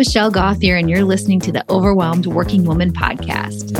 Michelle Gauthier, and you're listening to the Overwhelmed Working Woman Podcast.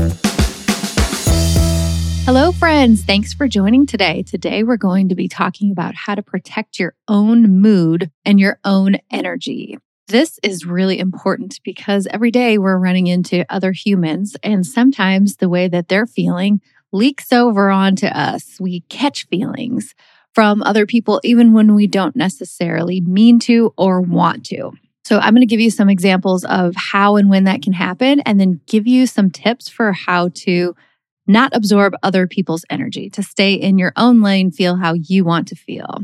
Hello, friends. Thanks for joining today. Today, we're going to be talking about how to protect your own mood and your own energy. This is really important because every day we're running into other humans, and sometimes the way that they're feeling leaks over onto us. We catch feelings from other people, even when we don't necessarily mean to or want to. So I'm going to give you some examples of how and when that can happen, and then give you some tips for how to not absorb other people's energy, to stay in your own lane, feel how you want to feel.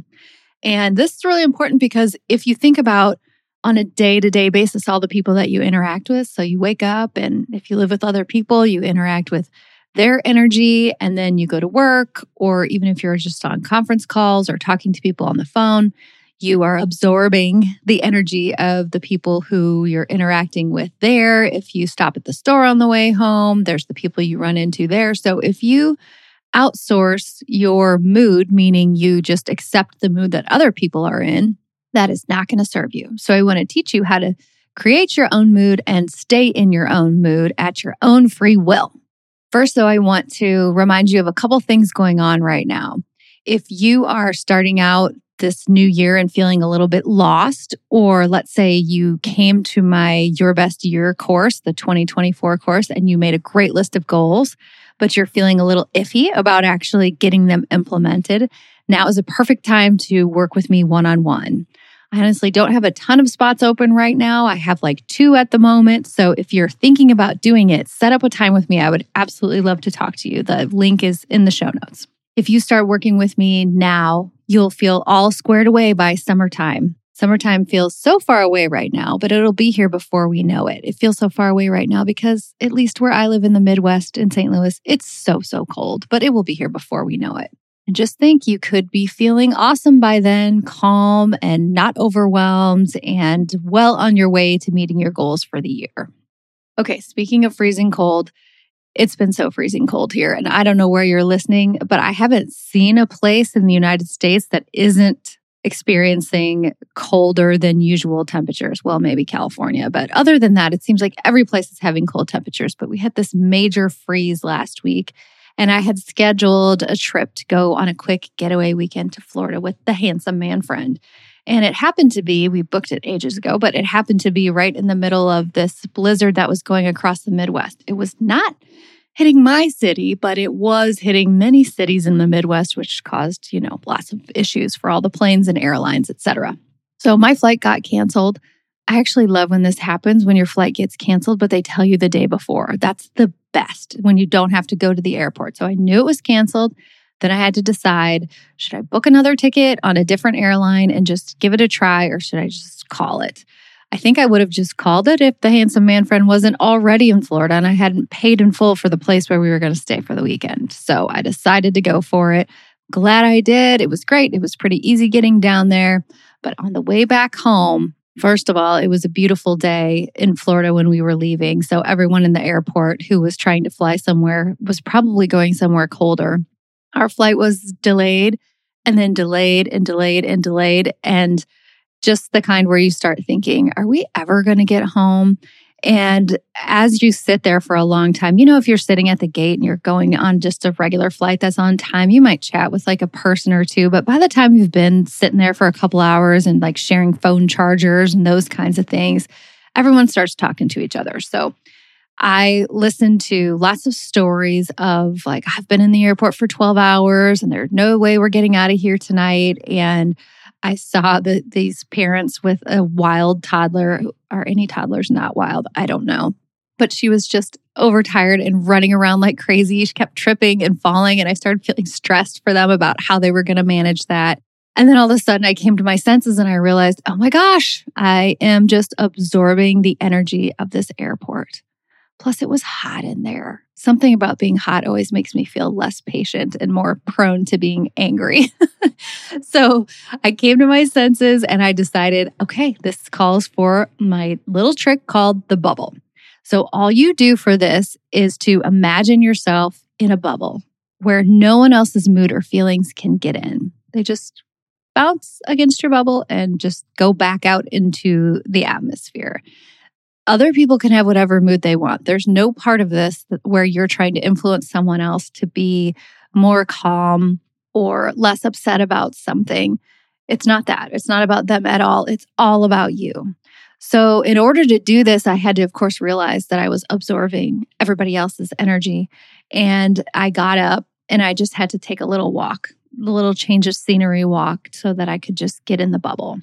And this is really important because if you think about on a day-to-day basis, all the people that you interact with, so you wake up and if you live with other people, you interact with their energy, and then you go to work, or even if you're just on conference calls or talking to people on the phone, you are absorbing the energy of the people who you're interacting with there. If you stop at the store on the way home, there's the people you run into there. So if you outsource your mood, meaning you just accept the mood that other people are in, that is not going to serve you. So I want to teach you how to create your own mood and stay in your own mood at your own free will. First, though, I want to remind you of a couple things going on right now. If you are starting out this new year and feeling a little bit lost, or let's say you came to my Your Best Year course, the 2024 course, and you made a great list of goals, but you're feeling a little iffy about actually getting them implemented, now is a perfect time to work with me one-on-one. I honestly don't have a ton of spots open right now. I have like 2 at the moment. So if you're thinking about doing it, set up a time with me. I would absolutely love to talk to you. The link is in the show notes. If you start working with me now, you'll feel all squared away by summertime. Summertime feels so far away right now, but it'll be here before we know it. It feels so far away right now because at least where I live in the Midwest in St. Louis, it's so cold, but it will be here before we know it. And just think, you could be feeling awesome by then, calm and not overwhelmed, and well on your way to meeting your goals for the year. Okay, speaking of freezing cold, it's been so freezing cold here, and I don't know where you're listening, but I haven't seen a place in the United States that isn't experiencing colder than usual temperatures. Well, maybe California, but other than that, it seems like every place is having cold temperatures, but we had this major freeze last week. And I had scheduled a trip to go on a quick getaway weekend to Florida with the handsome man friend. And it happened to be, we booked it ages ago, but it happened to be right in the middle of this blizzard that was going across the Midwest. It was not hitting my city, but it was hitting many cities in the Midwest, which caused, lots of issues for all the planes and airlines, etc. So my flight got canceled. I actually love when this happens, when your flight gets canceled, but they tell you the day before. That's the best, when you don't have to go to the airport. So I knew it was canceled. Then I had to decide, should I book another ticket on a different airline and just give it a try, or should I just call it? I think I would have just called it if the handsome man friend wasn't already in Florida and I hadn't paid in full for the place where we were going to stay for the weekend. So I decided to go for it. Glad I did. It was great. It was pretty easy getting down there. But on the way back home, first of all, it was a beautiful day in Florida when we were leaving. So everyone in the airport who was trying to fly somewhere was probably going somewhere colder. Our flight was delayed and then delayed and delayed and delayed. And just the kind where you start thinking, are we ever going to get home? And as you sit there for a long time, if you're sitting at the gate and you're going on just a regular flight that's on time, you might chat with like a person or two. But by the time you've been sitting there for a couple hours and like sharing phone chargers and those kinds of things, everyone starts talking to each other. So I listened to lots of stories of like, I've been in the airport for 12 hours and there's no way we're getting out of here tonight. And I saw these parents with a wild toddler. Are any toddlers not wild? I don't know. But she was just overtired and running around like crazy. She kept tripping and falling, and I started feeling stressed for them about how they were going to manage that. And then all of a sudden, I came to my senses and I realized, oh my gosh, I am just absorbing the energy of this airport. Plus, it was hot in there. Something about being hot always makes me feel less patient and more prone to being angry. So I came to my senses and I decided, okay, this calls for my little trick called the bubble. So all you do for this is to imagine yourself in a bubble where no one else's mood or feelings can get in. They just bounce against your bubble and just go back out into the atmosphere. Other people can have whatever mood they want. There's no part of this where you're trying to influence someone else to be more calm or less upset about something. It's not that. It's not about them at all. It's all about you. So in order to do this, I had to, of course, realize that I was absorbing everybody else's energy. And I got up and I just had to take a little walk, a little change of scenery walk so that I could just get in the bubble.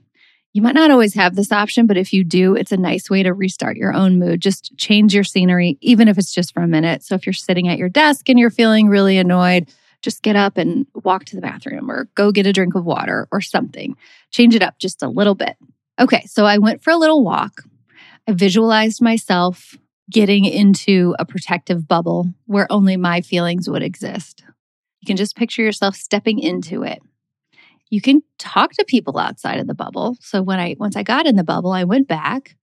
You might not always have this option, but if you do, it's a nice way to restart your own mood. Just change your scenery, even if it's just for a minute. So if you're sitting at your desk and you're feeling really annoyed, just get up and walk to the bathroom or go get a drink of water or something. Change it up just a little bit. Okay, so I went for a little walk. I visualized myself getting into a protective bubble where only my feelings would exist. You can just picture yourself stepping into it. You can talk to people outside of the bubble. So once I got in the bubble, I went back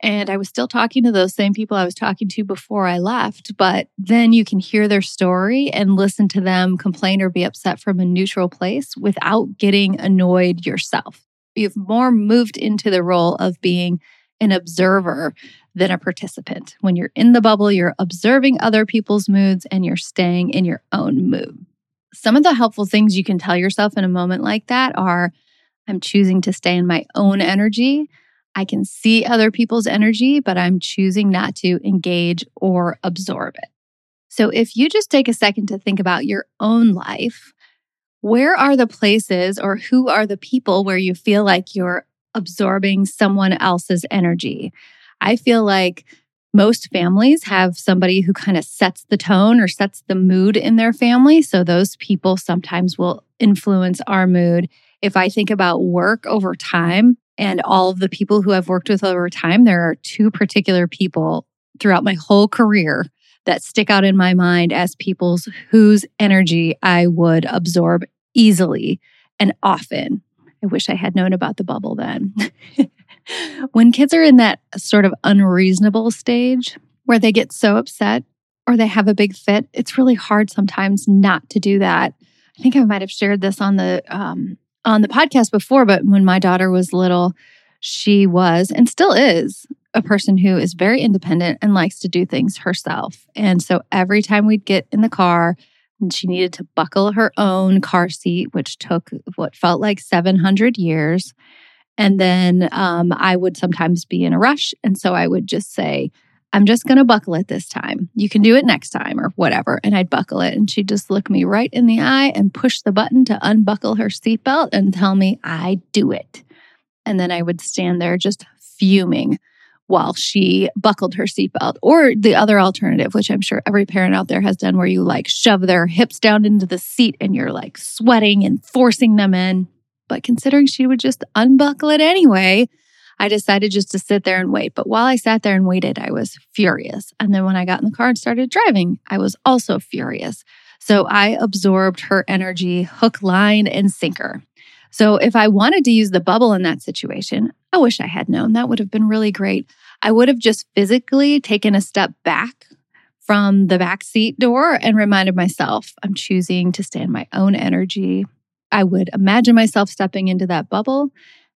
and I was still talking to those same people I was talking to before I left, but then you can hear their story and listen to them complain or be upset from a neutral place without getting annoyed yourself. You've more moved into the role of being an observer than a participant. When you're in the bubble, you're observing other people's moods and you're staying in your own mood. Some of the helpful things you can tell yourself in a moment like that are, I'm choosing to stay in my own energy. I can see other people's energy, but I'm choosing not to engage or absorb it. So if you just take a second to think about your own life, where are the places or who are the people where you feel like you're absorbing someone else's energy? I feel like most families have somebody who kind of sets the tone or sets the mood in their family. So those people sometimes will influence our mood. If I think about work over time and all of the people who I've worked with over time, there are two particular people throughout my whole career that stick out in my mind as people whose energy I would absorb easily and often. I wish I had known about the bubble then. When kids are in that sort of unreasonable stage where they get so upset or they have a big fit, it's really hard sometimes not to do that. I think I might have shared this on the podcast before, but when my daughter was little, she was and still is a person who is very independent and likes to do things herself. And so every time we'd get in the car and she needed to buckle her own car seat, which took what felt like 700 years, and then I would sometimes be in a rush. And so I would just say, I'm just going to buckle it this time. You can do it next time or whatever. And I'd buckle it. And she'd just look me right in the eye and push the button to unbuckle her seatbelt and tell me, I do it. And then I would stand there just fuming while she buckled her seatbelt. Or the other alternative, which I'm sure every parent out there has done, where you like shove their hips down into the seat and you're like sweating and forcing them in. But considering she would just unbuckle it anyway, I decided just to sit there and wait. But while I sat there and waited, I was furious. And then when I got in the car and started driving, I was also furious. So I absorbed her energy hook, line, and sinker. So if I wanted to use the bubble in that situation, I wish I had known. That would have been really great. I would have just physically taken a step back from the backseat door and reminded myself, I'm choosing to stay in my own energy. I would imagine myself stepping into that bubble,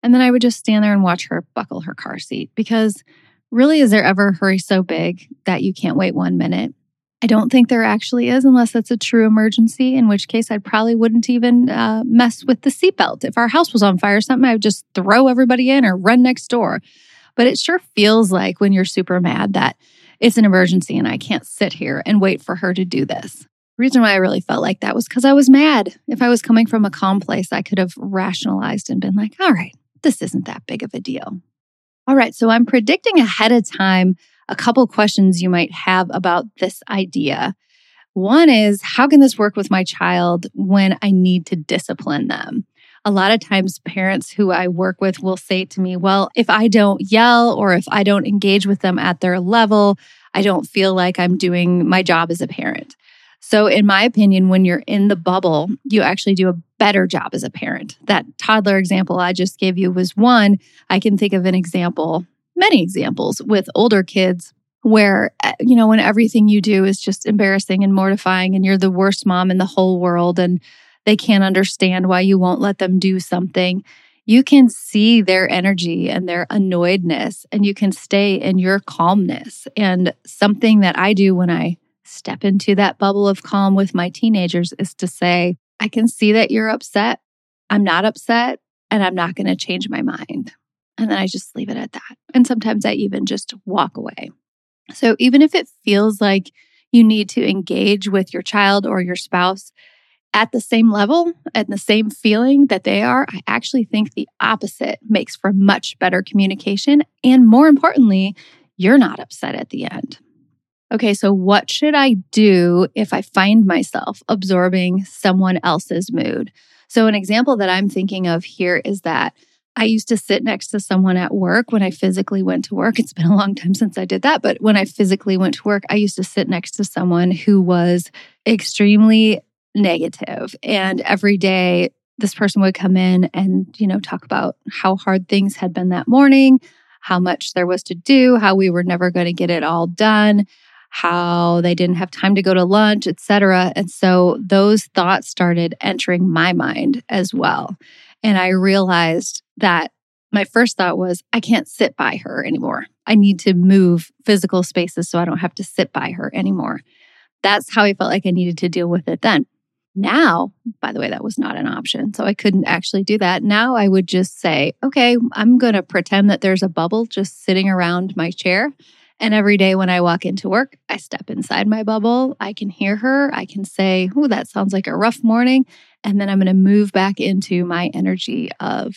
and then I would just stand there and watch her buckle her car seat. Because really, is there ever a hurry so big that you can't wait 1 minute? I don't think there actually is, unless that's a true emergency, in which case I probably wouldn't even mess with the seatbelt. If our house was on fire or something, I would just throw everybody in or run next door. But it sure feels like when you're super mad that it's an emergency and I can't sit here and wait for her to do this. The reason why I really felt like that was because I was mad. If I was coming from a calm place, I could have rationalized and been like, all right, this isn't that big of a deal. All right, so I'm predicting ahead of time a couple questions you might have about this idea. One is, how can this work with my child when I need to discipline them? A lot of times parents who I work with will say to me, well, if I don't yell or if I don't engage with them at their level, I don't feel like I'm doing my job as a parent. So in my opinion, when you're in the bubble, you actually do a better job as a parent. That toddler example I just gave you was one. I can think of an example, many examples with older kids where, you know, when everything you do is just embarrassing and mortifying and you're the worst mom in the whole world and they can't understand why you won't let them do something. you can see their energy and their annoyedness, and you can stay in your calmness. And something that I do when I step into that bubble of calm with my teenagers is to say, I can see that you're upset. I'm not upset, and I'm not going to change my mind. And then I just leave it at that. And sometimes I even just walk away. So even if it feels like you need to engage with your child or your spouse at the same level and the same feeling that they are, I actually think the opposite makes for much better communication. And more importantly, you're not upset at the end. Okay, so what should I do if I find myself absorbing someone else's mood? So an example that I'm thinking of here is that I used to sit next to someone at work when I physically went to work. It's been a long time since I did that, but when I physically went to work, I used to sit next to someone who was extremely negative. And every day, this person would come in and, talk about how hard things had been that morning, how much there was to do, how we were never going to get it all done, how they didn't have time to go to lunch, etc. And so those thoughts started entering my mind as well. And I realized that my first thought was, I can't sit by her anymore. I need to move physical spaces so I don't have to sit by her anymore. That's how I felt like I needed to deal with it then. Now, by the way, that was not an option. So I couldn't actually do that. Now I would just say, okay, I'm going to pretend that there's a bubble just sitting around my chair. And every day when I walk into work, I step inside my bubble. I can hear her. I can say, oh, that sounds like a rough morning. And then I'm going to move back into my energy of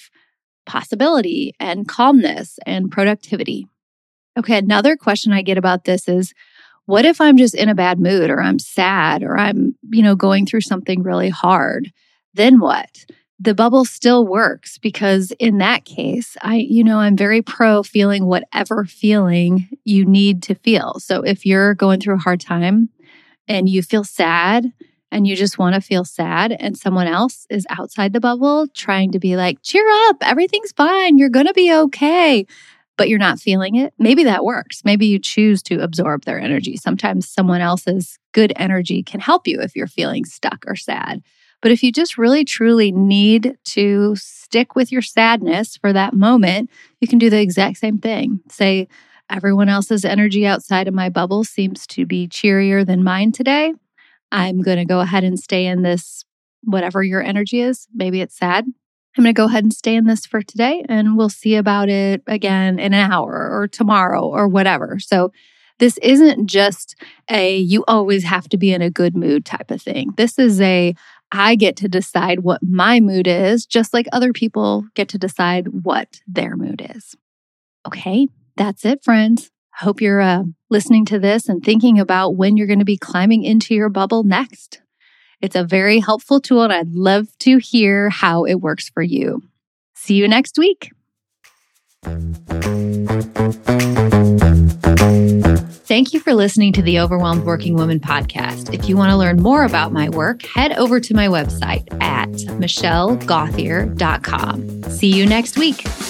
possibility and calmness and productivity. Okay, another question I get about this is, what if I'm just in a bad mood or I'm sad or I'm, going through something really hard? Then what? The bubble still works because in that case, I'm very pro feeling whatever feeling you need to feel. So if you're going through a hard time and you feel sad, and you just want to feel sad, and someone else is outside the bubble trying to be like, cheer up, everything's fine, you're going to be okay, but you're not feeling it, maybe that works. Maybe you choose to absorb their energy. Sometimes someone else's good energy can help you if you're feeling stuck or sad. But if you just really, truly need to stick with your sadness for that moment, you can do the exact same thing. Say, everyone else's energy outside of my bubble seems to be cheerier than mine today. I'm going to go ahead and stay in this, whatever your energy is. Maybe it's sad. I'm going to go ahead and stay in this for today, and we'll see about it again in an hour or tomorrow or whatever. So this isn't just you always have to be in a good mood type of thing. This is I get to decide what my mood is, just like other people get to decide what their mood is. Okay, that's it, friends. Hope you're listening to this and thinking about when you're going to be climbing into your bubble next. It's a very helpful tool, and I'd love to hear how it works for you. See you next week. Thank you for listening to the Overwhelmed Working Woman podcast. If you want to learn more about my work, head over to my website at michellegauthier.com. See you next week.